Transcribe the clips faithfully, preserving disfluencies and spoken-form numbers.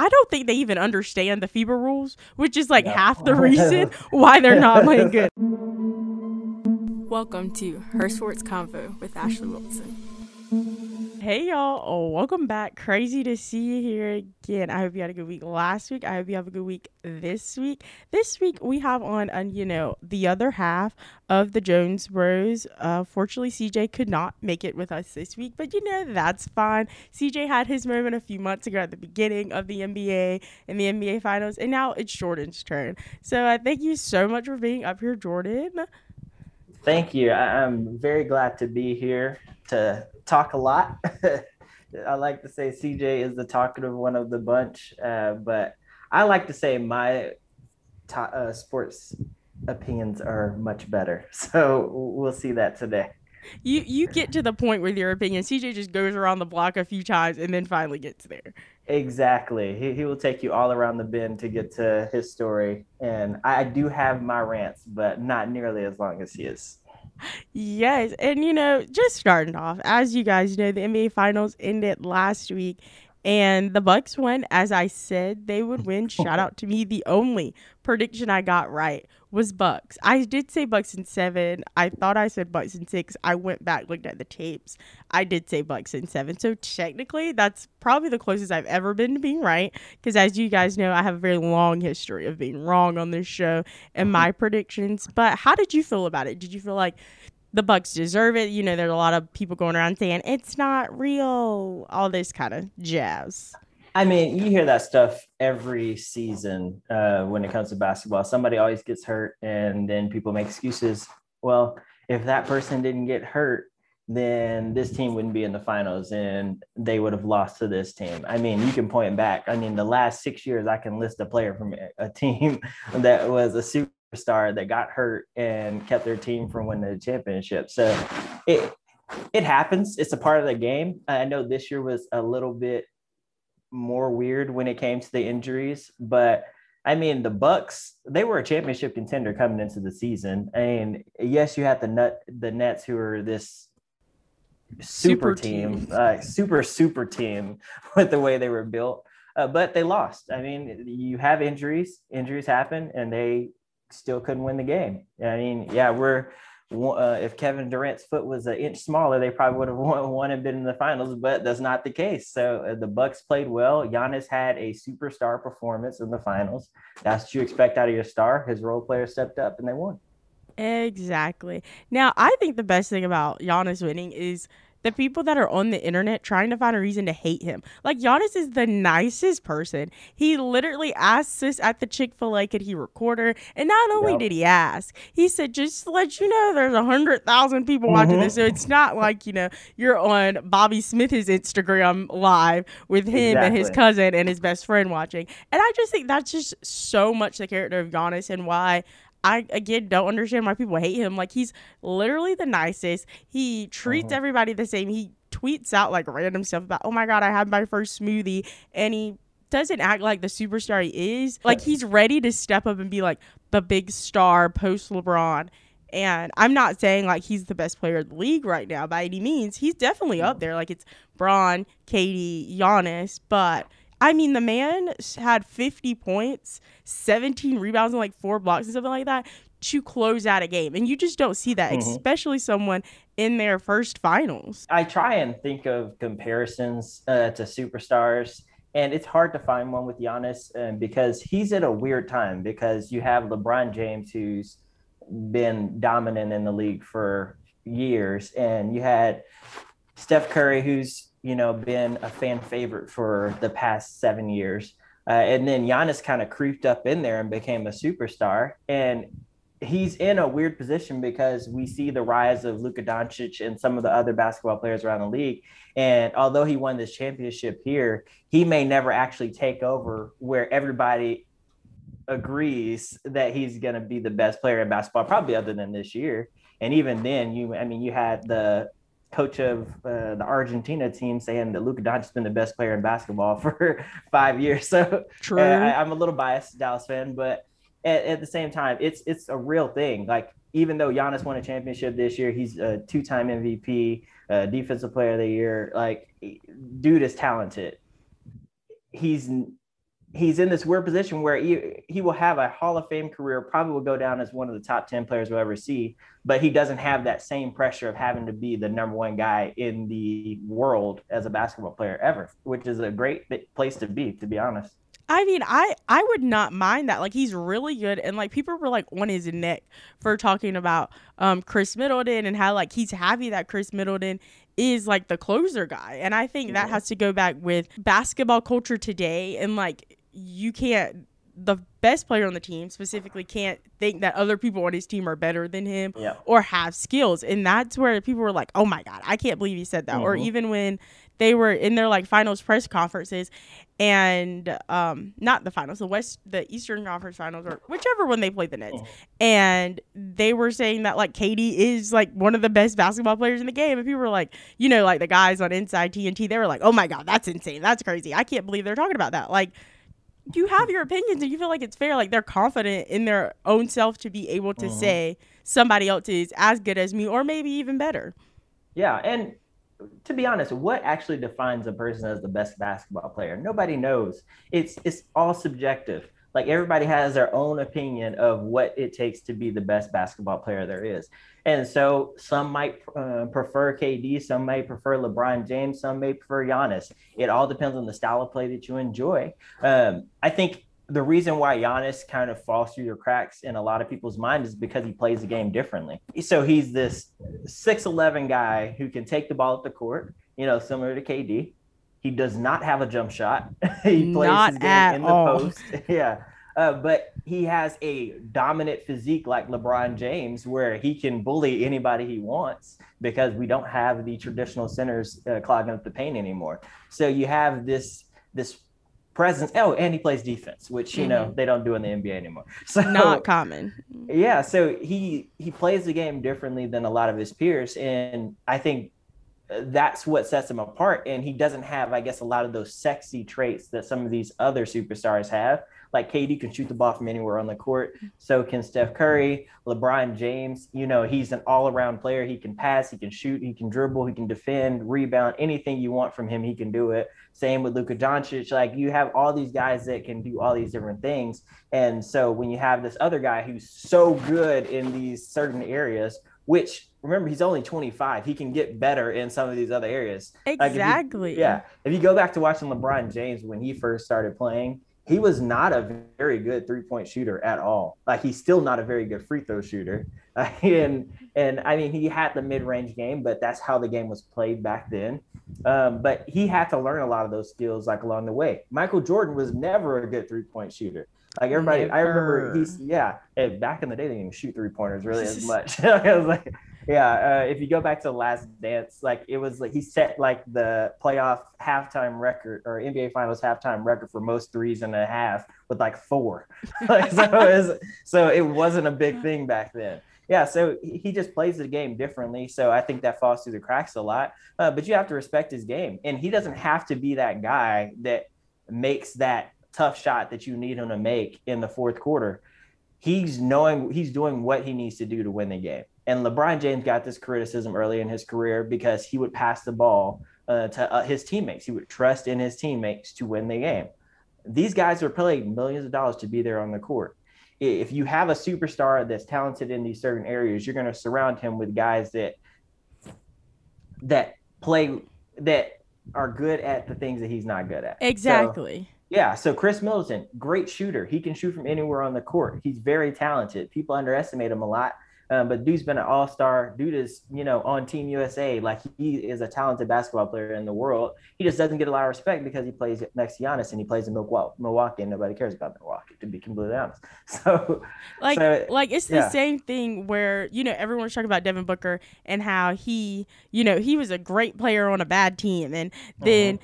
I don't think they even understand the FIBA rules, which is like no. half the reason why they're not playing good. Welcome to Her Sports Convo with Ashley Wilson. Hey, y'all. Oh, welcome back. Crazy to see you here again. I hope you had a good week last week. I hope you have a good week this week. This week, we have on, uh, you know, the other half of the Jones Bros. Uh, fortunately, C J could not make it with us this week, but, you know, that's fine. C J had his moment a few months ago at the beginning of the N B A and the N B A Finals, and now it's Jordan's turn. So uh, thank you so much for being up here, Jordan. Thank you. I, I'm very glad to be here to talk a lot. I like to say C J is the talkative one of the bunch, uh, but I like to say my ta- uh, sports opinions are much better. So we'll see that today. You you get to the point with your opinion. C J just goes around the block a few times and then finally gets there. Exactly. He he will take you all around the bend to get to his story. And I do have my rants, but not nearly as long as he is. Yes. And, you know, just starting off, as you guys know, the N B A Finals ended last week. And the Bucks won, as I said, they would win. Shout out to me. The only prediction I got right was Bucks. I did say Bucks in seven. I thought I said Bucks in six. I went back, looked at the tapes. I did say Bucks in seven. So technically, that's probably the closest I've ever been to being right. Because as you guys know, I have a very long history of being wrong on this show and my predictions. But how did you feel about it? Did you feel like the Bucks deserve it? You know, there's a lot of people going around saying it's not real, all this kind of jazz. I mean, you hear that stuff every season uh, when it comes to basketball. Somebody always gets hurt, and then people make excuses. Well, if that person didn't get hurt, then this team wouldn't be in the finals, and they would have lost to this team. I mean, you can point back. I mean, the last six years, I can list a player from a team that was a super. Star that got hurt and kept their team from winning the championship. So it it happens. It's a part of the game. I know this year was a little bit more weird when it came to the injuries, but I mean, the Bucks, they were a championship contender coming into the season. And yes, you had the nut the Nets, who are this super, super team, team. Uh, super super team with the way they were built, uh, but they lost. I mean, you have injuries. Injuries happen, and they still couldn't win the game. I mean, yeah, we're uh, if Kevin Durant's foot was an inch smaller, they probably would have won, won and been in the finals, but that's not the case. So uh, the Bucks played well. Giannis had a superstar performance in the finals. That's what you expect out of your star. His role players stepped up and they won. Exactly. Now, I think the best thing about Giannis winning is the people that are on the internet trying to find a reason to hate him. Like, Giannis is the nicest person. He literally asked us at the Chick-fil-A, could he record her? And not only yep. did he ask, he said, just to let you know, there's one hundred thousand people mm-hmm. watching this. So it's not like, you know, you're on Bobby Smith's Instagram live with him exactly. and his cousin and his best friend watching. And I just think that's just so much the character of Giannis and why I, again, don't understand why people hate him. Like, he's literally the nicest. He treats uh-huh. everybody the same. He tweets out, like, random stuff about, oh, my God, I had my first smoothie. And he doesn't act like the superstar he is. Like, he's ready to step up and be, like, the big star post-LeBron. And I'm not saying, like, he's the best player in the league right now by any means. He's definitely up there. Like, it's Bron, Katie, Giannis, but I mean, the man had fifty points, seventeen rebounds, and like four blocks and something like that to close out a game. And you just don't see that, mm-hmm. especially someone in their first finals. I try and think of comparisons uh, to superstars, and it's hard to find one with Giannis uh, because he's at a weird time because you have LeBron James, who's been dominant in the league for years, and you had Steph Curry, who's you know, been a fan favorite for the past seven years. Uh, and then Giannis kind of creeped up in there and became a superstar. And he's in a weird position because we see the rise of Luka Doncic and some of the other basketball players around the league. And although he won this championship here, he may never actually take over where everybody agrees that he's going to be the best player in basketball, probably other than this year. And even then, you, I mean, you had the coach of uh, the Argentina team saying that Luka Doncic has been the best player in basketball for five years. So True. Uh, I, I'm a little biased Dallas fan, but at, at the same time, it's it's a real thing. Like, even though Giannis won a championship this year, he's a two-time M V P, uh, defensive player of the year. Like, dude is talented. He's he's in this weird position where he, he will have a Hall of Fame career, probably will go down as one of the top ten players we'll ever see, but he doesn't have that same pressure of having to be the number one guy in the world as a basketball player ever, which is a great place to be, to be honest. I mean, I, I would not mind that. Like, he's really good. And, like, people were, like, on his neck for talking about um, Chris Middleton and how, like, he's happy that Chris Middleton is, like, the closer guy. And I think yeah. that has to go back with basketball culture today. And, like, you can't – the best player on the team specifically can't think that other people on his team are better than him yeah. or have skills. And that's where people were like, oh, my God, I can't believe he said that. Mm-hmm. Or even when – they were in their, like, finals press conferences and um, not the finals, the West, the Eastern Conference Finals or whichever one they played the Nets. Oh. And they were saying that, like, K D is, like, one of the best basketball players in the game. And people were like, you know, like the guys on Inside T N T, they were like, oh, my God, that's insane. That's crazy. I can't believe they're talking about that. Like, you have your opinions and you feel like it's fair. Like, they're confident in their own self to be able to mm-hmm. say somebody else is as good as me or maybe even better. Yeah, and to be honest, what actually defines a person as the best basketball player? Nobody knows. It's it's all subjective. Like, everybody has their own opinion of what it takes to be the best basketball player there is. And so some might uh, prefer K D, some may prefer LeBron James, some may prefer Giannis. It all depends on the style of play that you enjoy. Um, I think the reason why Giannis kind of falls through the cracks in a lot of people's mind is because he plays the game differently. So he's this six eleven guy who can take the ball at the court, you know, similar to K D. He does not have a jump shot. He plays not his game in the all. post. yeah. Uh, but he has a dominant physique like LeBron James, where he can bully anybody he wants because we don't have the traditional centers uh, clogging up the paint anymore. So you have this, this, presence. Oh, and he plays defense, which, you know, mm-hmm. they don't do in the N B A anymore. So not common. Yeah. So he, he plays the game differently than a lot of his peers. And I think that's what sets him apart. And he doesn't have, I guess, a lot of those sexy traits that some of these other superstars have. Like, K D can shoot the ball from anywhere on the court. So can Steph Curry, LeBron James. You know, he's an all-around player. He can pass, he can shoot, he can dribble, he can defend, rebound, anything you want from him, he can do it. Same with Luka Doncic. Like, you have all these guys that can do all these different things. And so when you have this other guy who's so good in these certain areas, which, remember, he's only twenty-five. He can get better in some of these other areas. Exactly. Like if you, yeah. If you go back to watching LeBron James when he first started playing, he was not a very good three-point shooter at all. Like, he's still not a very good free throw shooter. and, and I mean, he had the mid-range game, but that's how the game was played back then. Um, but he had to learn a lot of those skills, like, along the way. Michael Jordan was never a good three-point shooter. Like, everybody, never. I remember, he's, yeah, back in the day, they didn't even shoot three-pointers really as much. I was like, yeah, uh, if you go back to The Last Dance, like, it was like he set, like, the playoff halftime record or N B A Finals halftime record for most threes and a half with, like, four. Like, so, it was, so it wasn't a big thing back then. Yeah, so he just plays the game differently. So I think that falls through the cracks a lot. Uh, but you have to respect his game. And he doesn't have to be that guy that makes that tough shot that you need him to make in the fourth quarter. He's knowing he's doing what he needs to do to win the game. And LeBron James got this criticism early in his career because he would pass the ball uh, to uh, his teammates. He would trust in his teammates to win the game. These guys are paying millions of dollars to be there on the court. If you have a superstar that's talented in these certain areas, you're going to surround him with guys that that play that are good at the things that he's not good at. Exactly. So, yeah. So Chris Middleton, great shooter. He can shoot from anywhere on the court. He's very talented. People underestimate him a lot. Um, but dude's been an all-star. Dude is, you know, on Team U S A. Like, he is a talented basketball player in the world. He just doesn't get a lot of respect because he plays next to Giannis and he plays in Milwaukee, and nobody cares about Milwaukee, to be completely honest. So, like, so, like it's yeah. the same thing where, you know, everyone's talking about Devin Booker and how he, you know, he was a great player on a bad team, and then mm-hmm.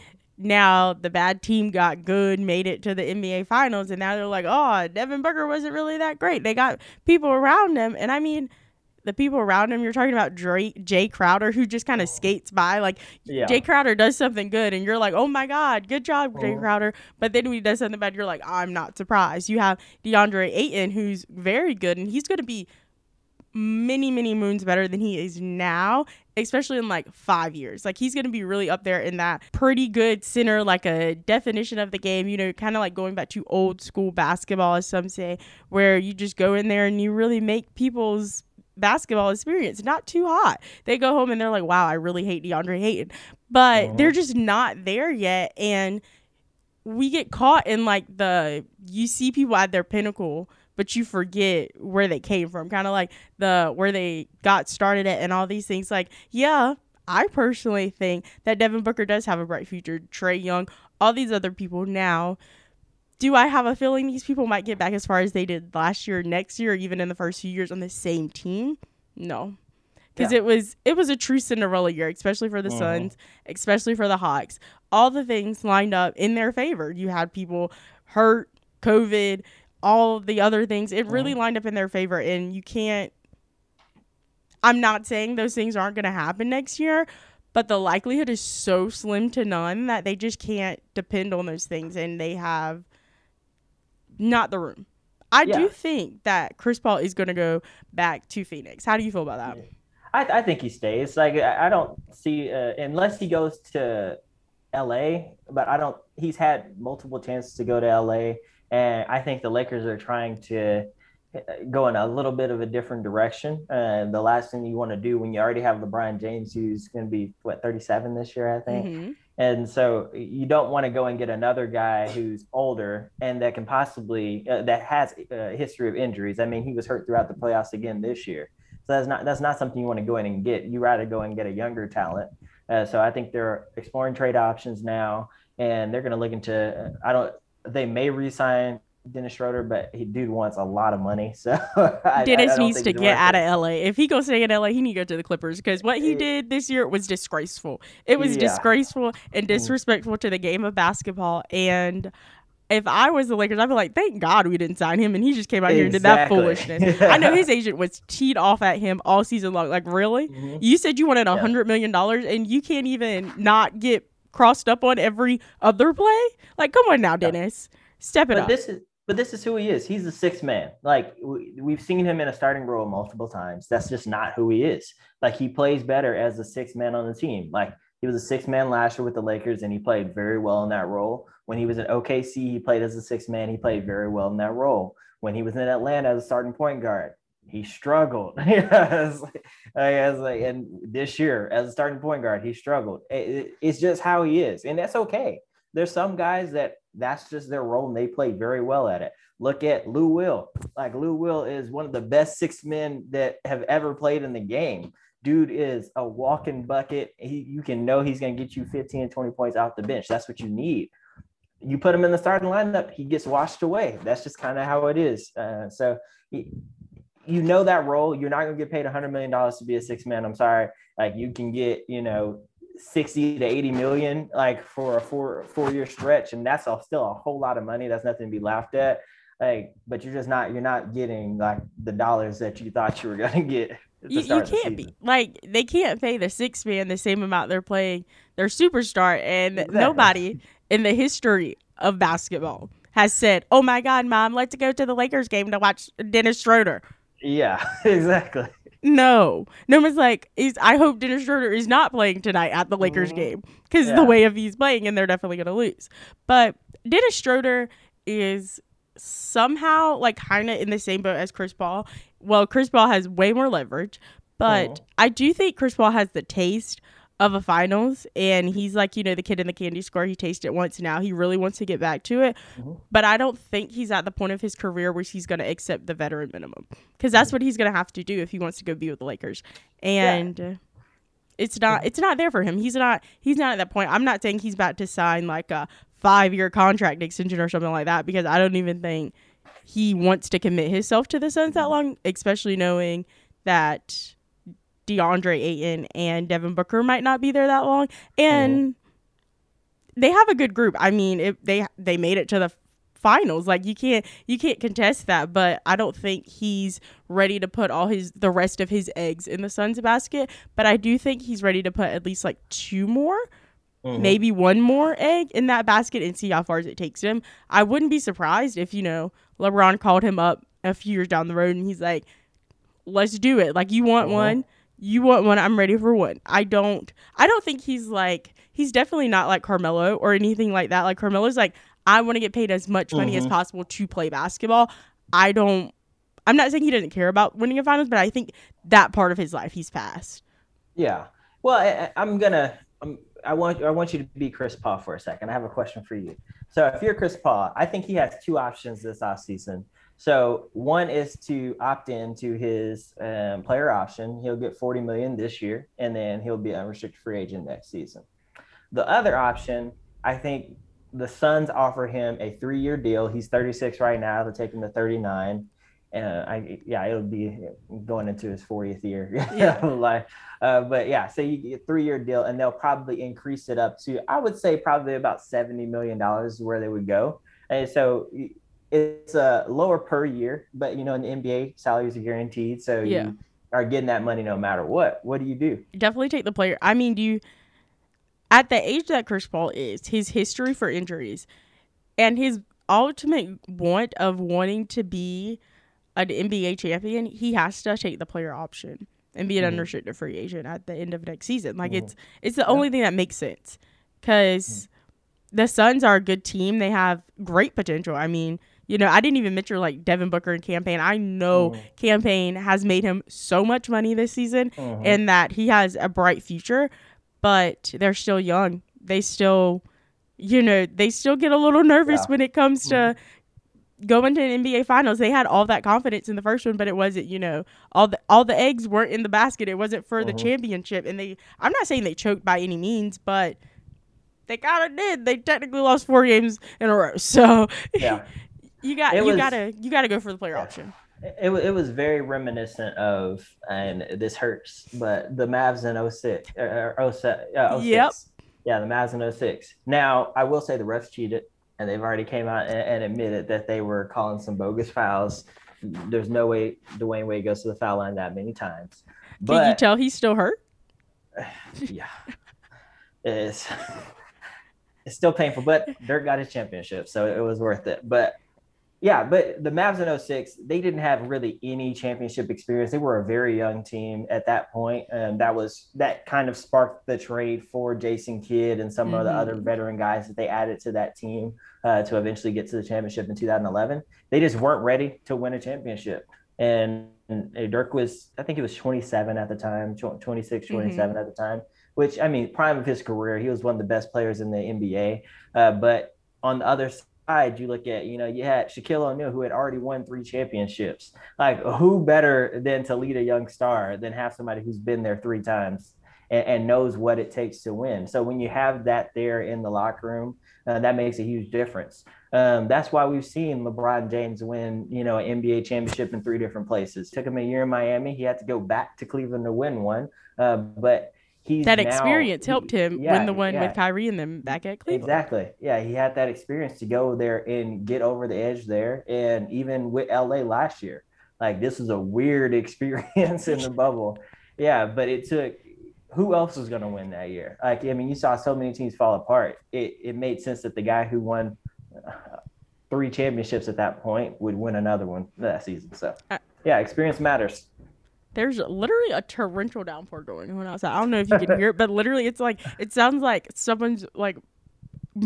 now the bad team got good, made it to the N B A Finals, and now they're like, oh, Devin Booker wasn't really that great. They got people around him. And, I mean, the people around him, you're talking about Drake, Jay Crowder, who just kind of skates by. Like, yeah. Jay Crowder does something good, and you're like, oh, my God, good job, Jay mm-hmm. Crowder. But then when he does something bad, you're like, oh, I'm not surprised. You have DeAndre Ayton, who's very good, and he's going to be – many, many moons better than he is now, especially in like five years. Like, he's going to be really up there in that pretty good center, like a definition of the game, you know, kind of like going back to old school basketball, as some say, where you just go in there and you really make people's basketball experience not too hot. They go home and they're like, wow, I really hate DeAndre Ayton. But uh-huh. they're just not there yet. And we get caught in like the, you see people at their pinnacle, but you forget where they came from, kind of like the where they got started at and all these things. Like, yeah, I personally think that Devin Booker does have a bright future. Trae Young, all these other people. Now, do I have a feeling these people might get back as far as they did last year, next year, even in the first few years on the same team? No. Because yeah. it was it was a true Cinderella year, especially for the mm-hmm. Suns, especially for the Hawks. All the things lined up in their favor. You had people hurt, COVID, all the other things. It really mm. lined up in their favor, and you can't – I'm not saying those things aren't going to happen next year, but the likelihood is so slim to none that they just can't depend on those things, and they have not the room. I yeah. do think that Chris Paul is going to go back to Phoenix. How do you feel about that? I, I think he stays. Like, I don't see uh, – unless he goes to L A, but I don't – he's had multiple chances to go to L A, and I think the Lakers are trying to go in a little bit of a different direction. Uh, the last thing you want to do when you already have LeBron James, who's going to be, what, thirty-seven this year, I think. Mm-hmm. And so you don't want to go and get another guy who's older and that can possibly uh, – that has a history of injuries. I mean, he was hurt throughout the playoffs again this year. So that's not that's not something you want to go in and get. You rather go and get a younger talent. Uh, so I think they're exploring trade options now, and they're going to look into uh, – I don't – they may re-sign Dennis Schroeder, but he dude wants a lot of money. So I, Dennis I, I needs to get out of L A. If he goes to stay in L A, he needs to go to the Clippers, because what he did this year was disgraceful. It was yeah. disgraceful and disrespectful to the game of basketball. And if I was the Lakers, I'd be like, thank God we didn't sign him, and he just came out here exactly. and did that foolishness. I know his agent was teed off at him all season long. Like, really? Mm-hmm. You said you wanted one hundred million dollars, and you can't even not get crossed up on every other play? Like, come on now, Dennis. Step it but up. This is, but this is who he is. He's the sixth man. Like, we, we've seen him in a starting role multiple times. That's just not who he is. Like, he plays better as the sixth man on the team. Like, he was a sixth man last year with the Lakers, and he played very well in that role. When he was at O K C, he played as a sixth man. He played very well in that role. When he was in Atlanta as a starting point guard, he struggled. I was like, I was like, and this year as a starting point guard, he struggled. It, it, it's just how he is. And that's okay. There's some guys that that's just their role, and they play very well at it. Look at Lou Will. Like, Lou Will is one of the best six men that have ever played in the game. Dude is a walking bucket. He, you can know he's going to get you fifteen and twenty points off the bench. That's what you need. You put him in the starting lineup, he gets washed away. That's just kind of how it is. Uh, so he, You know that role. You're not going to get paid one hundred million dollars to be a six man. I'm sorry. Like, you can get, you know, sixty to eighty million, like, for a four, four year stretch. And that's all, still a whole lot of money. That's nothing to be laughed at. Like, but you're just not, you're not getting like the dollars that you thought you were going to get. You, you can't be like, they can't pay the six man the same amount they're playing their superstar. And exactly. nobody in the history of basketball has said, oh my God, Mom, let's go to the Lakers game to watch Dennis Schroeder. Yeah, exactly. No. No one's like, is, I hope Dennis Schroeder is not playing tonight at the Lakers mm-hmm. game, because yeah. the way of he's playing, and they're definitely going to lose. But Dennis Schroeder is somehow like kind of in the same boat as Chris Paul. Well, Chris Paul has way more leverage, but mm-hmm. I do think Chris Paul has the taste of a finals, and he's like, you know, the kid in the candy store. He tasted it once, now he really wants to get back to it. Mm-hmm. But I don't think he's at the point of his career where he's going to accept the veteran minimum, because that's what he's going to have to do if he wants to go be with the Lakers. And yeah. it's not it's not there for him. He's not he's not at that point. I'm not saying he's about to sign like a five year contract extension or something like that, because I don't even think he wants to commit himself to the Suns that long, especially knowing that DeAndre Ayton and Devin Booker might not be there that long, and mm-hmm. they have a good group. I mean, if they they made it to the finals, like, you can't you can't contest that. But I don't think he's ready to put all his the rest of his eggs in the Suns basket. But I do think he's ready to put at least like two more, mm-hmm. maybe one more egg in that basket and see how far it takes him. I wouldn't be surprised if, you know, LeBron called him up a few years down the road and he's like, let's do it. Like, you want uh-huh. one? You want one? I'm ready for one. I don't, I don't think he's like, he's definitely not like Carmelo or anything like that. Like, Carmelo's like, I want to get paid as much money mm-hmm. as possible to play basketball. I don't, I'm not saying he doesn't care about winning a finals, but I think that part of his life he's passed. Yeah. Well, I, I'm going to, I want I want you to be Chris Paul for a second. I have a question for you. So if you're Chris Paul, I think he has two options this offseason. So one is to opt into his um, player option. He'll get forty million dollars this year, and then he'll be an unrestricted free agent next season. The other option, I think the Suns offer him a three-year deal. He's thirty-six right now. They'll take him to thirty-nine. And uh, I, yeah, it'll be going into his fortieth year. Yeah. uh, but yeah, so you get a three-year deal, and they'll probably increase it up to, I would say, probably about seventy million dollars is where they would go. And so it's uh, lower per year, but you know, in the N B A, salaries are guaranteed. So yeah. you are getting that money no matter what. What do you do? Definitely take the player. I mean, do you, at the age that Chris Paul is, his history for injuries and his ultimate want of wanting to be an N B A champion, he has to take the player option and be an mm-hmm. unrestricted free agent at the end of next season. Like, mm-hmm. it's it's the yeah. only thing that makes sense, because mm-hmm. the Suns are a good team. They have great potential. I mean, you know, I didn't even mention, like, Devin Booker and Campaign. I know mm-hmm. Campaign has made him so much money this season mm-hmm. and that he has a bright future, but they're still young. They still, you know, they still get a little nervous yeah. when it comes mm-hmm. to going to an N B A Finals. They had all that confidence in the first one, but it wasn't, you know, all the all the eggs weren't in the basket. It wasn't for mm-hmm. the championship, and they. I'm not saying they choked by any means, but they kind of did. They technically lost four games in a row, so yeah, you got it you got to you got to go for the player yeah. option. It it was very reminiscent of, and this hurts, but the Mavs in oh six or oh seven, yep, yeah, the Mavs in oh six. Now I will say the refs cheated. And they've already came out and admitted that they were calling some bogus fouls. There's no way Dwayne Wade goes to the foul line that many times. But, can you tell he's still hurt? Yeah. it's, it's still painful, but Dirk got his championship, so it was worth it. But, yeah, but the Mavs in oh six, they didn't have really any championship experience. They were a very young team at that point, and that was that kind of sparked the trade for Jason Kidd and some mm-hmm. of the other veteran guys that they added to that team uh, to eventually get to the championship in two thousand eleven. They just weren't ready to win a championship. And, and Dirk was, I think he was twenty-seven at the time, twenty-six, twenty-seven mm-hmm. at the time, which, I mean, prime of his career, he was one of the best players in the N B A. Uh, but on the other side, you look at, you know, you had Shaquille O'Neal, who had already won three championships. Like, who better than to lead a young star than have somebody who's been there three times and, and knows what it takes to win? So when you have that there in the locker room, uh, that makes a huge difference. Um, that's why we've seen LeBron James win, you know, an N B A championship in three different places. Took him a year in Miami. He had to go back to Cleveland to win one. Uh, but He's that experience now, helped him yeah, win the one yeah. with Kyrie and them back at Cleveland. Exactly. Yeah, he had that experience to go there and get over the edge there. And even with L A last year, like, this was a weird experience in the bubble. Yeah, but it took – who else was going to win that year? Like, I mean, you saw so many teams fall apart. It, it made sense that the guy who won uh, three championships at that point would win another one that season. So, yeah, experience matters. There's literally a torrential downpour going on outside. I don't know if you can hear it, but literally it's like, it sounds like someone's like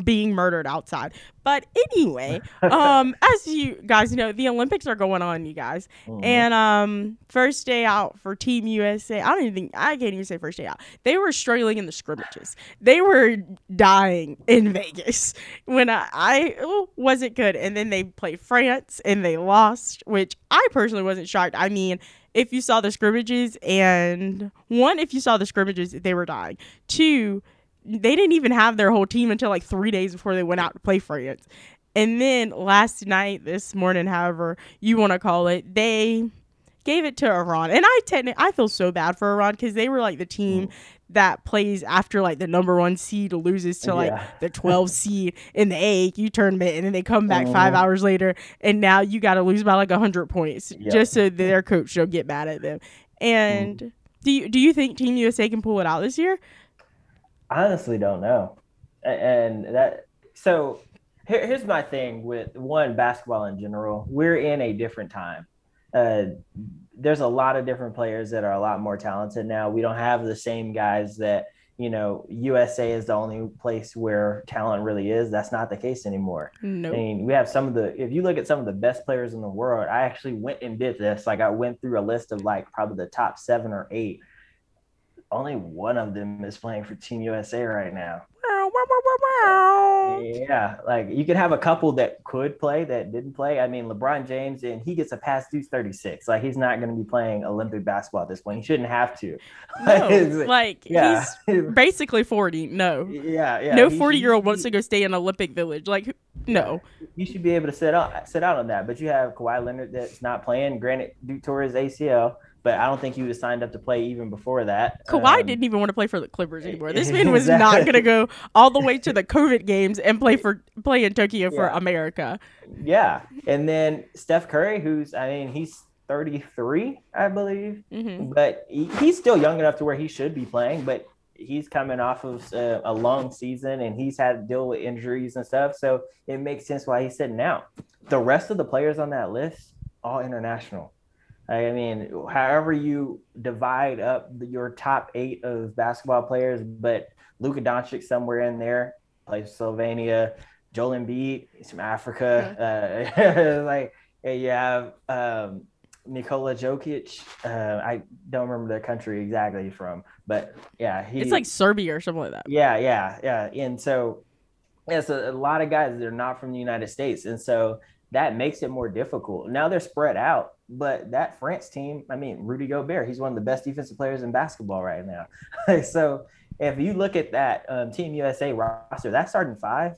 being murdered outside. But anyway, um, as you guys know, the Olympics are going on, you guys. Mm-hmm. And um, first day out for Team U S A, I don't even think, I can't even say first day out. They were struggling in the scrimmages. They were dying in Vegas when I, I wasn't good. And then they played France and they lost, which I personally wasn't shocked. I mean, if you saw the scrimmages, and one, if you saw the scrimmages, they were dying. Two, they didn't even have their whole team until like three days before they went out to play France. And then last night, this morning, however you want to call it, they gave it to Iran. And I technically, I feel so bad for Iran, because they were like the team mm. that plays after like the number one seed loses to like yeah. the twelve seed in the A A U tournament, and then they come back mm. five hours later, and now you got to lose by like one hundred points yep. just so their coach don't get mad at them. And mm. do you do you think Team U S A can pull it out this year? I honestly don't know. And that so here, here's my thing with one basketball in general. We're in a different time. uh, there's a lot of different players that are a lot more talented now. We don't have the same guys that, you know, U S A is the only place where talent really is. That's not the case anymore. Nope. I mean, we have some of the, if you look at some of the best players in the world, I actually went and did this. Like I went through a list of like probably the top seven or eight. Only one of them is playing for Team U S A right now. Wow, wow, wow, wow, wow. Yeah, like you could have a couple that could play that didn't play. I mean, LeBron James, and he gets a pass due thirty-six. Like he's not going to be playing Olympic basketball at this point. He shouldn't have to. No, like yeah. he's basically forty. No. Yeah, yeah. No forty-year-old wants to go stay in Olympic Village. Like, no. You should be able to sit out, sit out on that. But you have Kawhi Leonard that's not playing. Granted, due to his A C L. But I don't think he was signed up to play even before that. Kawhi um, didn't even want to play for the Clippers anymore. This man was exactly. not going to go all the way to the COVID games and play for play in Tokyo yeah. for America. Yeah. And then Steph Curry, who's, I mean, he's thirty-three, I believe. Mm-hmm. But he, he's still young enough to where he should be playing. But he's coming off of a, a long season, and he's had to deal with injuries and stuff. So it makes sense why he's sitting out. The rest of the players on that list, all international. I mean, however you divide up the, your top eight of basketball players, but Luka Doncic somewhere in there, plays Slovenia, Joel Embiid, he's from Africa. Okay. Uh, like you have um, Nikola Jokic. Uh, I don't remember the country exactly he's from, but yeah. He, it's like Serbia or something like that. Yeah, yeah, yeah. And so it's yeah, so a lot of guys that are not from the United States. And so that makes it more difficult. Now they're spread out. But that France team, I mean, Rudy Gobert, he's one of the best defensive players in basketball right now. So if you look at that um, Team U S A roster, that starting five,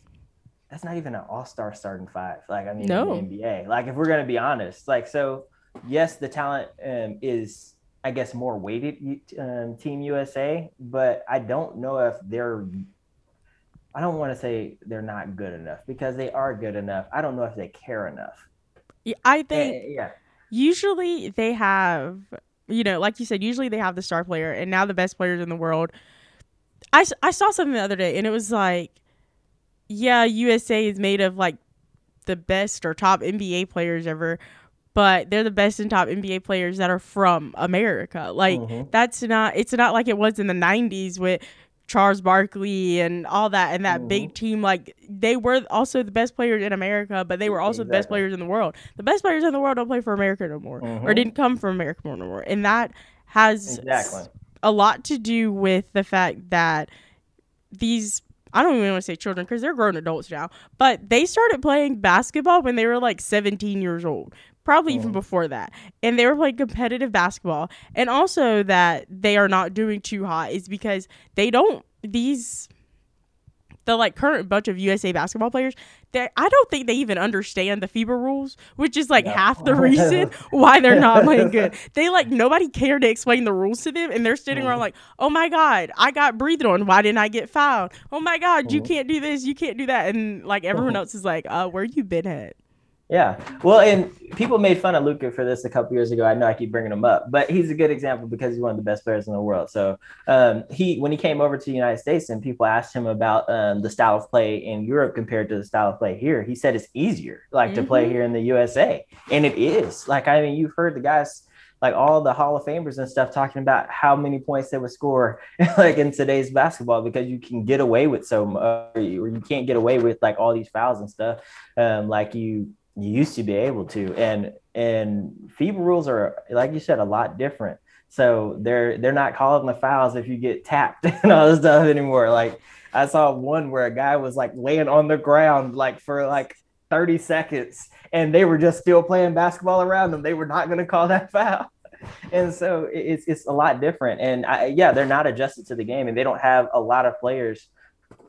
that's not even an all-star starting five. Like, I mean, no. In the N B A. Like, if we're going to be honest. Like, so, yes, the talent um, is, I guess, more weighted um, Team U S A. But I don't know if they're – I don't want to say they're not good enough because they are good enough. I don't know if they care enough. Yeah, I think – Yeah. Usually they have, you know, like you said, usually they have the star player and now the best players in the world. I, I saw something the other day and it was like, yeah, U S A is made of like the best or top N B A players ever, but they're the best and top N B A players that are from America. Like mm-hmm. that's not, it's not like it was in the nineties with Charles Barkley and all that and that mm-hmm. big team. Like they were also the best players in America, but they were also exactly. the best players in the world. The best players in the world don't play for America no more mm-hmm. or didn't come from America no more. And that has exactly. a lot to do with the fact that these, I don't even want to say children because they're grown adults now, but they started playing basketball when they were like seventeen years old, probably mm-hmm. even before that. And they were playing competitive basketball. And also that they are not doing too hot is because they don't, these, the like current bunch of U S A basketball players, they I don't think they even understand the FIBA rules, which is like no. half the reason why they're not playing good. They like, nobody cared to explain the rules to them. And they're sitting mm-hmm. around like, oh my God, I got breathed on. Why didn't I get fouled? Oh my God, mm-hmm. you can't do this. You can't do that. And like everyone else is like, uh, where you been at? Yeah. Well, and people made fun of Luka for this a couple years ago. I know I keep bringing him up, but he's a good example because he's one of the best players in the world. So um, he, when he came over to the United States and people asked him about um, the style of play in Europe compared to the style of play here, he said it's easier like mm-hmm. to play here in the U S A. And it is. Like, I mean, you've heard the guys, like all the Hall of Famers and stuff talking about how many points they would score like in today's basketball because you can get away with so much, or you can't get away with like all these fouls and stuff um, like you you used to be able to, and and FIBA rules are, like you said, a lot different. So they're they're not calling the fouls if you get tapped and all this stuff anymore. Like I saw one where a guy was like laying on the ground like for like thirty seconds, and they were just still playing basketball around them. They were not going to call that foul, and so it's it's a lot different. And I, yeah, they're not adjusted to the game, and they don't have a lot of players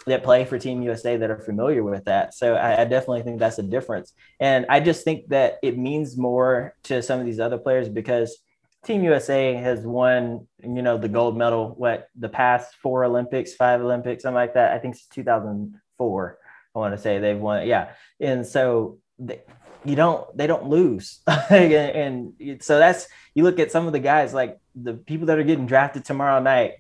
that play for Team U S A that are familiar with that. So I, I definitely think that's a difference. And I just think that it means more to some of these other players because Team U S A has won, you know, the gold medal, what, the past four Olympics, five Olympics, something like that. I think it's two thousand four, I want to say they've won. Yeah. And so they, you don't, they don't lose. and, and so that's, you look at some of the guys, like the people that are getting drafted tomorrow night,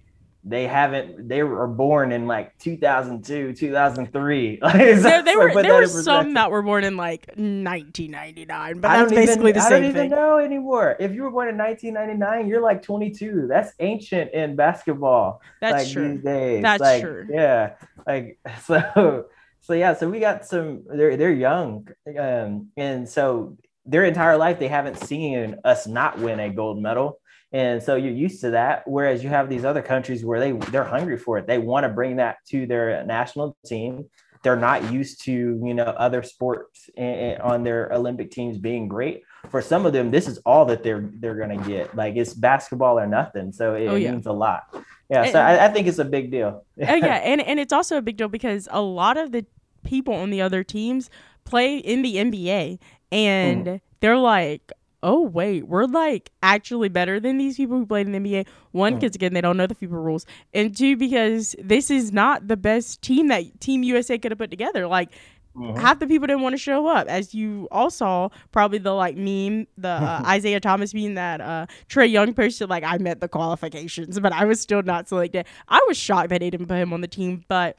they haven't, they were born in like two thousand two, two thousand three. Like, there that, they were, there were some that were born in like nineteen ninety-nine, but that's basically even, the same thing. I don't thing. even know anymore. If you were born in nineteen ninety-nine, you're like twenty-two. That's ancient in basketball. That's like, true. These days. That's like, true. Yeah. Like, so, so yeah, so we got some, they're, they're young. Um, and so their entire life, they haven't seen us not win a gold medal. And so you're used to that, whereas you have these other countries where they, they're hungry for it. They want to bring that to their national team. They're not used to, you know, other sports and, and on their Olympic teams being great. For some of them, this is all that they're they're going to get. Like, it's basketball or nothing. So it oh, yeah. means a lot. Yeah, and, so I, I think it's a big deal. Oh, yeah, and, and it's also a big deal because a lot of the people on the other teams play in the N B A, and mm. they're like, oh, wait, we're like actually better than these people who played in the N B A. One, because again, they don't know the FIBA rules. And two, because this is not the best team that Team U S A could have put together. Like, mm-hmm. half the people didn't want to show up. As you all saw, probably the like meme, the uh, Isaiah Thomas meme that uh, Trae Young posted, like, I met the qualifications, but I was still not selected. I was shocked that they didn't put him on the team, but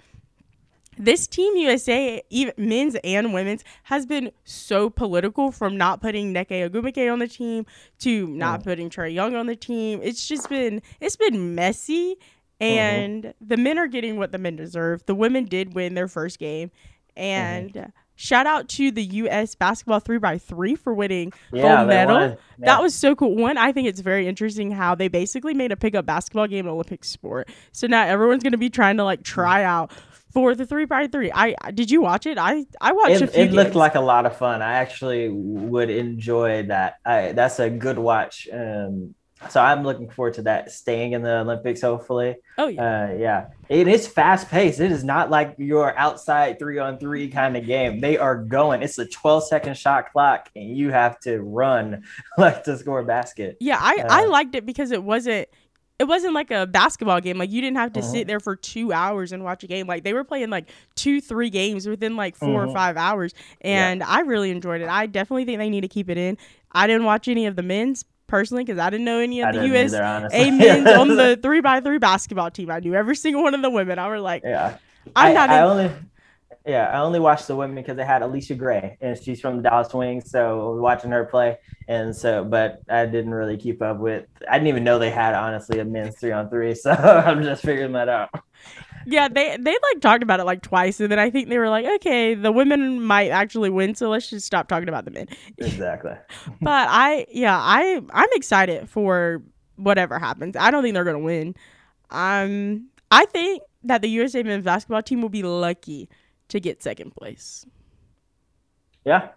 this Team U S A, even men's and women's, has been so political, from not putting Neke Agumike on the team to not mm. putting Trae Young on the team. It's just been, it's been messy, and mm-hmm. the men are getting what the men deserve. The women did win their first game, and mm-hmm. shout out to the U S basketball three by three for winning yeah, gold medal. Yeah. That was so cool. One, I think it's very interesting how they basically made a pickup basketball game an Olympic sport. So now everyone's going to be trying to like try out for the three by three. I did you watch it? I I watched it. A few it looked games. Like a lot of fun. I actually would enjoy that. I, that's a good watch. Um, so I'm looking forward to that staying in the Olympics. Hopefully. Oh yeah. Uh, yeah. It is fast paced. It is not like your outside three on three kind of game. They are going. It's a twelve second shot clock, and you have to run like to score a basket. Yeah, I uh, I liked it because it wasn't. It wasn't like a basketball game. Like, you didn't have to mm-hmm. sit there for two hours and watch a game. Like, they were playing like two, three games within like four mm-hmm. or five hours. And yeah. I really enjoyed it. I definitely think they need to keep it in. I didn't watch any of the men's personally because I didn't know any of I the U S A men's on the three by three basketball team. I knew every single one of the women. I were like, yeah, I'm I, not. I in- only, yeah, I only watched the women because they had Alicia Gray, and she's from the Dallas Wings. So watching her play. And so, but I didn't really keep up with, I didn't even know they had, honestly, a men's three on three. So I'm just figuring that out. Yeah, they, they like talked about it like twice. And then I think they were like, okay, the women might actually win, so let's just stop talking about the men. Exactly. But I, yeah, I, I'm excited for whatever happens. I don't think they're going to win. Um, I think that the U S A men's basketball team will be lucky to get second place. Yeah.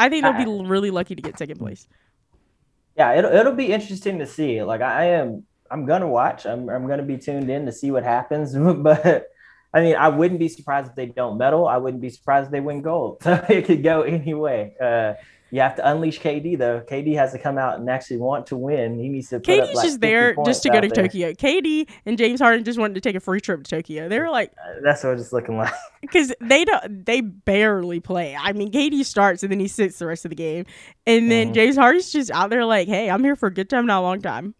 I think they'll be really lucky to get second place. Yeah, it'll it'll be interesting to see. Like, I am, I'm gonna watch. I'm I'm gonna be tuned in to see what happens. But I mean, I wouldn't be surprised if they don't medal. I wouldn't be surprised if they win gold. So it could go any way. Uh, you have to unleash K D though. K D has to come out and actually want to win. He needs to. Put K D's up, like, just there just to go to there. Tokyo. K D and James Harden just wanted to take a free trip to Tokyo. They were like, uh, that's what it's looking like. Because they don't, they barely play. I mean, K D starts and then he sits the rest of the game, and then mm-hmm. James Harden's just out there like, hey, I'm here for a good time, not a long time.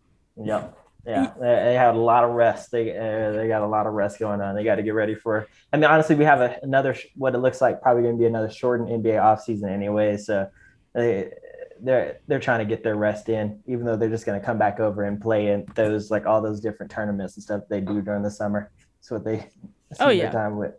Yep. Yeah, they, they had a lot of rest. They uh, they got a lot of rest going on. They got to get ready for. I mean, honestly, we have a, another what it looks like probably going to be another shortened N B A offseason anyway. So they they're they're trying to get their rest in, even though they're just going to come back over and play in those like all those different tournaments and stuff they do during the summer. That's what they spend oh, yeah. their time with.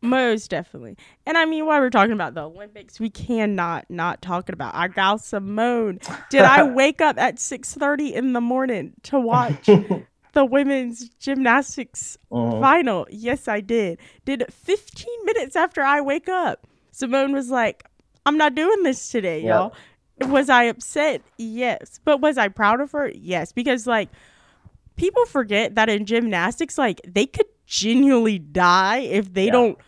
Most definitely. And I mean, while we're talking about the Olympics, we cannot not talk about our gal Simone. Did I wake up at six thirty in the morning to watch the women's gymnastics mm-hmm. final? Yes, I did. Did fifteen minutes after I wake up, Simone was like, I'm not doing this today, yep. y'all. Was I upset? Yes. But was I proud of her? Yes. Because, like, people forget that in gymnastics, like, they could genuinely die if they yeah, don't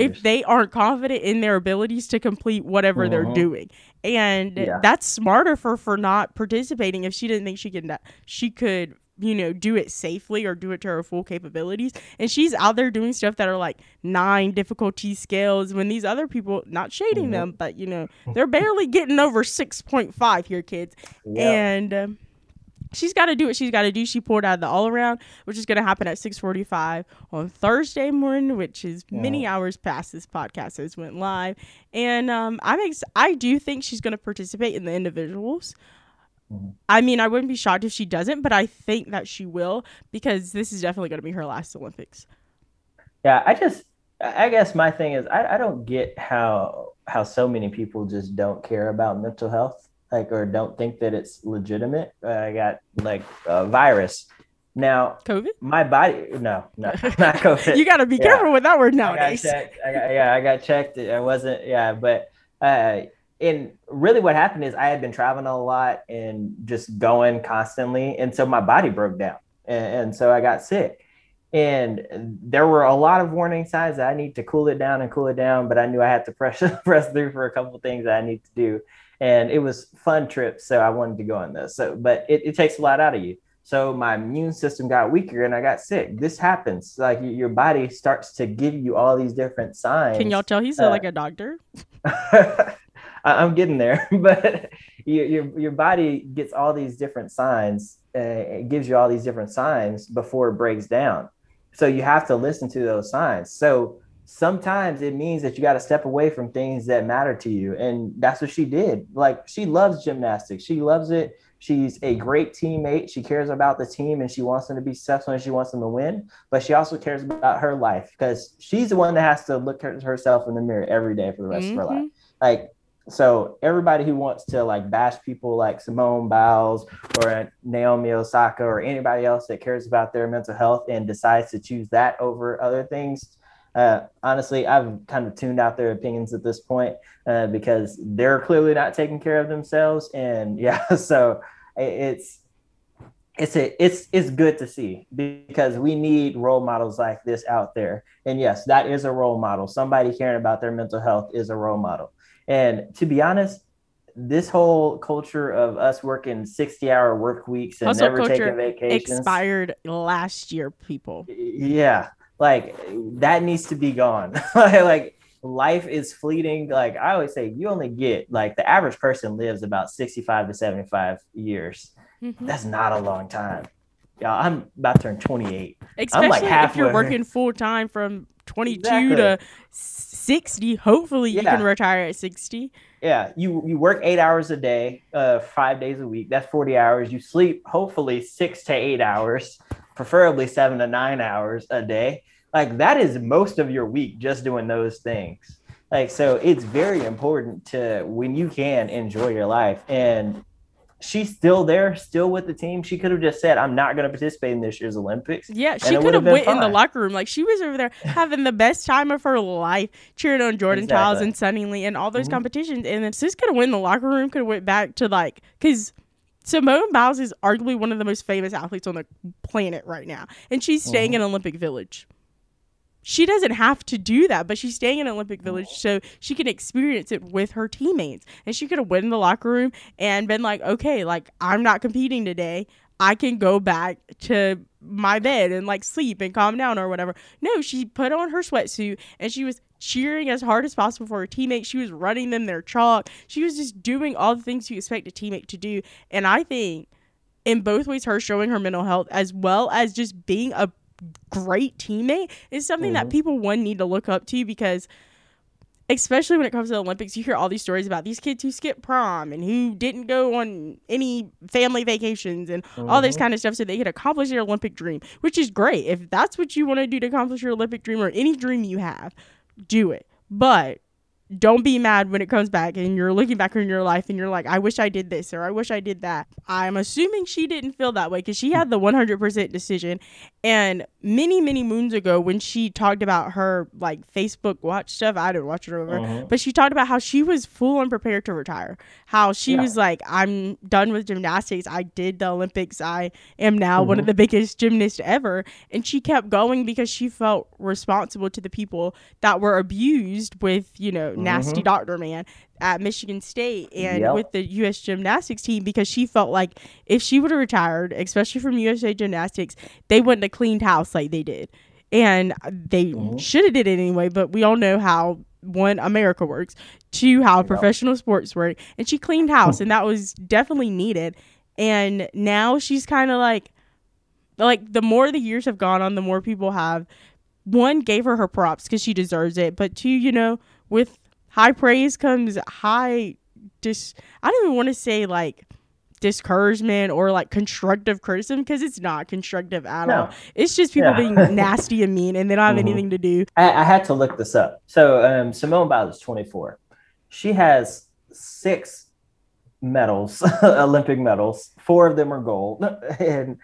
if they aren't confident in their abilities to complete whatever mm-hmm. they're doing, and yeah. that's smarter for for not participating if she didn't think she could she could you know do it safely or do it to her full capabilities. And she's out there doing stuff that are like nine difficulty scales when these other people, not shading mm-hmm. them, but you know, they're barely getting over six point five here, kids. yeah. And um, she's got to do what she's got to do. She pulled out of the all-around, which is going to happen at six forty-five on Thursday morning, which is wow. many hours past this podcast has went live. And um, I'm ex- I do think she's going to participate in the individuals. Mm-hmm. I mean, I wouldn't be shocked if she doesn't, but I think that she will, because this is definitely going to be her last Olympics. Yeah, I just, I guess my thing is, I, I don't get how how so many people just don't care about mental health. Like, or don't think that it's legitimate. Uh, I got like a virus now. COVID? My body? No, no, not COVID. You got to be yeah. careful with that word nowadays. I got checked. I got, yeah, I got checked. I wasn't. Yeah, but uh, and really, what happened is I had been traveling a lot and just going constantly, and so my body broke down, and, and so I got sick. And there were a lot of warning signs that I need to cool it down and cool it down, but I knew I had to press press through for a couple of things that I need to do. And it was fun trip, so I wanted to go on this. So, but it, it takes a lot out of you. So my immune system got weaker, and I got sick. This happens. Like, your body starts to give you all these different signs. Can y'all tell he's uh, like a doctor? I'm getting there, but your, your your body gets all these different signs. Uh, it gives you all these different signs before it breaks down. So you have to listen to those signs. So sometimes it means that you got to step away from things that matter to you. And that's what she did. Like, she loves gymnastics. She loves it. She's a great teammate. She cares about the team, and she wants them to be successful, and she wants them to win. But she also cares about her life, because she's the one that has to look at herself in the mirror every day for the rest mm-hmm. of her life. Like, so everybody who wants to like bash people like Simone Biles or Naomi Osaka or anybody else that cares about their mental health and decides to choose that over other things, Uh, honestly, I've kind of tuned out their opinions at this point uh, because they're clearly not taking care of themselves. And yeah, so it's it's a, it's it's good to see, because we need role models like this out there. And yes, that is a role model. Somebody caring about their mental health is a role model. And to be honest, this whole culture of us working sixty-hour work weeks and also never taking vacations expired last year, people. Yeah. Like, that needs to be gone. Like, life is fleeting. Like, I always say, you only get, like, the average person lives about sixty-five to seventy-five years. Mm-hmm. That's not a long time. Y'all, I'm about to turn twenty-eight. Especially I'm like halfway. If you're working full time from twenty-two exactly. to sixty. Hopefully, yeah. you can retire at sixty. Yeah, you you work eight hours a day, uh, five days a week. That's forty hours. You sleep hopefully six to eight hours, preferably seven to nine hours a day. Like, that is most of your week just doing those things. Like, so it's very important to, when you can, enjoy your life. And she's still there, still with the team. She could have just said, I'm not going to participate in this year's Olympics. Yeah, she could have went fine. In the locker room. Like, she was over there having the best time of her life, cheering on Jordan exactly. Childs and Sonny Lee and all those mm-hmm. competitions. And then sis could have went in the locker room, could have went back to, like, because Simone Biles is arguably one of the most famous athletes on the planet right now. And she's staying mm-hmm. in Olympic Village. She doesn't have to do that, but she's staying in Olympic Village so she can experience it with her teammates. And she could have went in the locker room and been like, okay, like, I'm not competing today. I can go back to my bed and, like, sleep and calm down or whatever. No, she put on her sweatsuit and she was cheering as hard as possible for her teammates. She was running them their chalk. She was just doing all the things you expect a teammate to do. And I think in both ways, her showing her mental health as well as just being a great teammate is something mm-hmm. that people, one, need to look up to, because especially when it comes to the Olympics, you hear all these stories about these kids who skipped prom and who didn't go on any family vacations and mm-hmm. all this kind of stuff so they could accomplish their Olympic dream, which is great. If that's what you want to do to accomplish your Olympic dream or any dream you have, do it. But don't be mad when it comes back and you're looking back on your life and you're like, I wish I did this or I wish I did that. I'm assuming she didn't feel that way, because she had the one hundred percent decision. And many, many moons ago, when she talked about her like Facebook watch stuff, I didn't watch it over, uh-huh. but she talked about how she was full on prepared to retire. How she yeah. was like, I'm done with gymnastics. I did the Olympics. I am now mm-hmm. one of the biggest gymnasts ever. And she kept going because she felt responsible to the people that were abused with, you know, nasty mm-hmm. doctor man at Michigan State and yep. with the U S gymnastics team, because she felt like if she would have retired, especially from U S A Gymnastics, they wouldn't have cleaned house like they did. And they mm-hmm. should have did it anyway, but we all know how, one, America works, two, how yep. professional sports work, and she cleaned house, and that was definitely needed. And now she's kind of like, like the more the years have gone on, the more people have, one, gave her her props because she deserves it. But two, you know, with high praise comes high, dis- I don't even want to say like discouragement or like constructive criticism, because it's not constructive at no. all. It's just people yeah. being nasty and mean, and they don't have mm-hmm. anything to do. I, I had to look this up. So um, Simone Biles is twenty-four. She has six medals, Olympic medals. Four of them are gold. and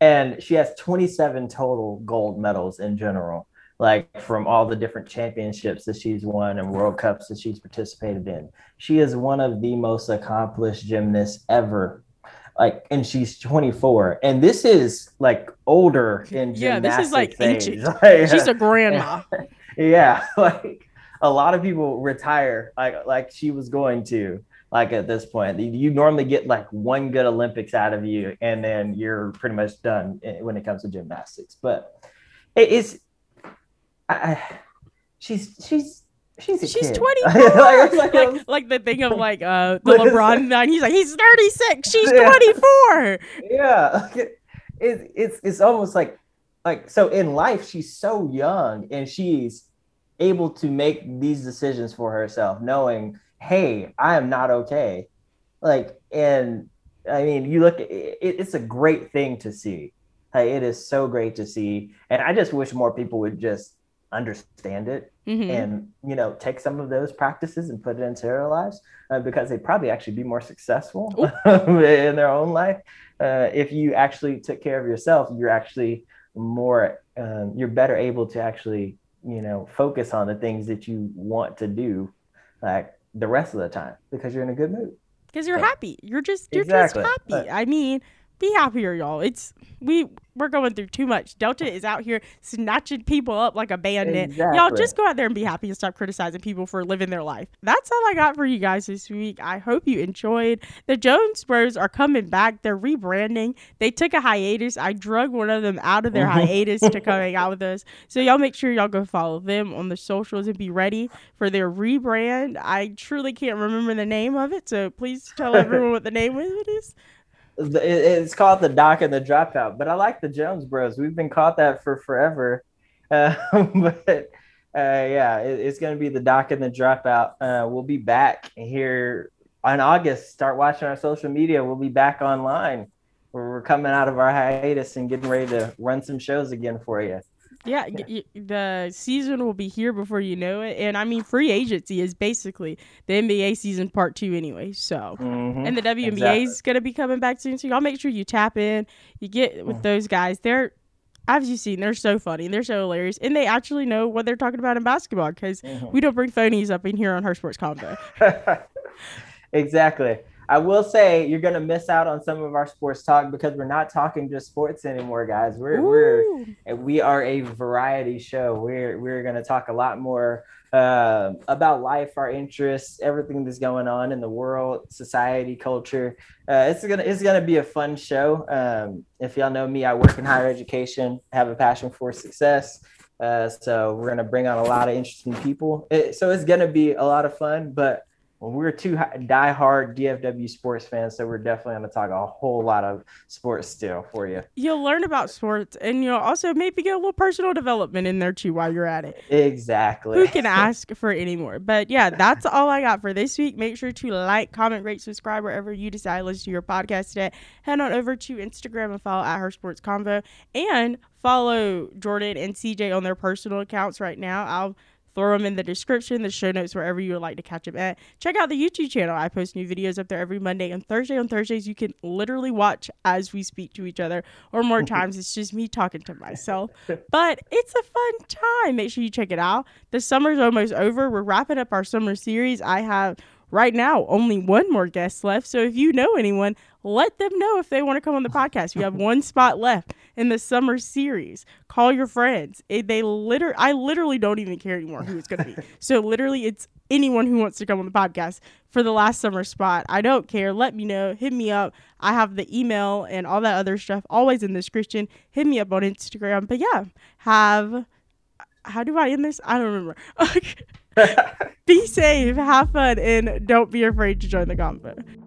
and she has twenty-seven total gold medals in general, like from all the different championships that she's won and World Cups that she's participated in. She is one of the most accomplished gymnasts ever. Like, and she's twenty-four. And this is like older in yeah, gymnastics. Yeah, this is like age. ancient. Like, she's a grandma. Yeah, like a lot of people retire like like she was going to. Like at this point, you normally get like one good Olympics out of you, and then you're pretty much done when it comes to gymnastics. But it's, I, she's she's she's a she's twenty like, like, like, like the thing of like uh the LeBron nine. He's like he's thirty six. She's yeah. twenty four. Yeah, like it, it, it's it's almost like like so in life she's so young, and she's able to make these decisions for herself, knowing, hey, I am not okay. Like, and I mean, you look, it, it's a great thing to see. Like, it is so great to see. And I just wish more people would just understand it mm-hmm. and, you know, take some of those practices and put it into their lives uh, because they'd probably actually be more successful in their own life. Uh, if you actually took care of yourself, you're actually more, um, you're better able to actually, you know, focus on the things that you want to do. Like, the rest of the time, because you're in a good mood, because you're so happy. You're just you're exactly. just happy. I mean, be happier, y'all. It's we we're going through too much. Delta is out here snatching people up like a bandit. Exactly. Y'all just go out there and be happy and stop criticizing people for living their life. That's all I got for you guys this week. I hope you enjoyed. The Jones Bros are coming back. They're rebranding. They took a hiatus. I drug one of them out of their hiatus to coming out with us. So y'all make sure y'all go follow them on the socials and be ready for their rebrand. I truly can't remember the name of it, so please tell everyone what the name of it is. It's called The Doc and the Dropout, but I like the Jones Bros. We've been called that for forever. Uh, but uh, yeah, it, it's going to be The Doc and the Dropout. Uh, we'll be back here in August. Start watching our social media. We'll be back online. We're coming out of our hiatus and getting ready to run some shows again for you. Yeah, yeah, the season will be here before you know it. And I mean, free agency is basically the N B A season part two anyway. So, mm-hmm, and the W N B A exactly. is going to be coming back soon. So y'all make sure you tap in, you get with those guys. They're, as you've seen, they're so funny. They're so hilarious. And they actually know what they're talking about in basketball, because mm-hmm. we don't bring phonies up in here on Her Sports Convo. Exactly. I will say you're going to miss out on some of our sports talk, because we're not talking just sports anymore, guys. We're Ooh. we're we are a variety show. We're we're going to talk a lot more uh, about life, our interests, everything that's going on in the world, society, culture. Uh, it's gonna it's gonna be a fun show. Um, if y'all know me, I work in higher education, have a passion for success. Uh, so we're going to bring on a lot of interesting people. It, so it's going to be a lot of fun, but. Well, we're two diehard D F W sports fans, so we're definitely going to talk a whole lot of sports still for you. You'll learn about sports, and you'll also maybe get a little personal development in there, too, while you're at it. Exactly. Who can ask for any more? But, yeah, that's all I got for this week. Make sure to like, comment, rate, subscribe, wherever you decide to listen to your podcast today. Head on over to Instagram and follow at Her Sports Convo, and follow Jordan and C J on their personal accounts right now. I'll throw them in the description, the show notes, wherever you would like to catch them at. Check out the YouTube channel. I post new videos up there every Monday and Thursday. On Thursdays, you can literally watch as we speak to each other, or more times, it's just me talking to myself. But it's a fun time. Make sure you check it out. The summer's almost over. We're wrapping up our summer series. I have, right now, only one more guest left. So if you know anyone, let them know if they want to come on the podcast. We have one spot left in the summer series. Call your friends. It, they liter- I literally don't even care anymore who it's going to be. So literally, it's anyone who wants to come on the podcast for the last summer spot. I don't care. Let me know. Hit me up. I have the email and all that other stuff always in the description. Hit me up on Instagram. But yeah, have... How do I end this? I don't remember. Be safe. Have fun. And don't be afraid to join the convo.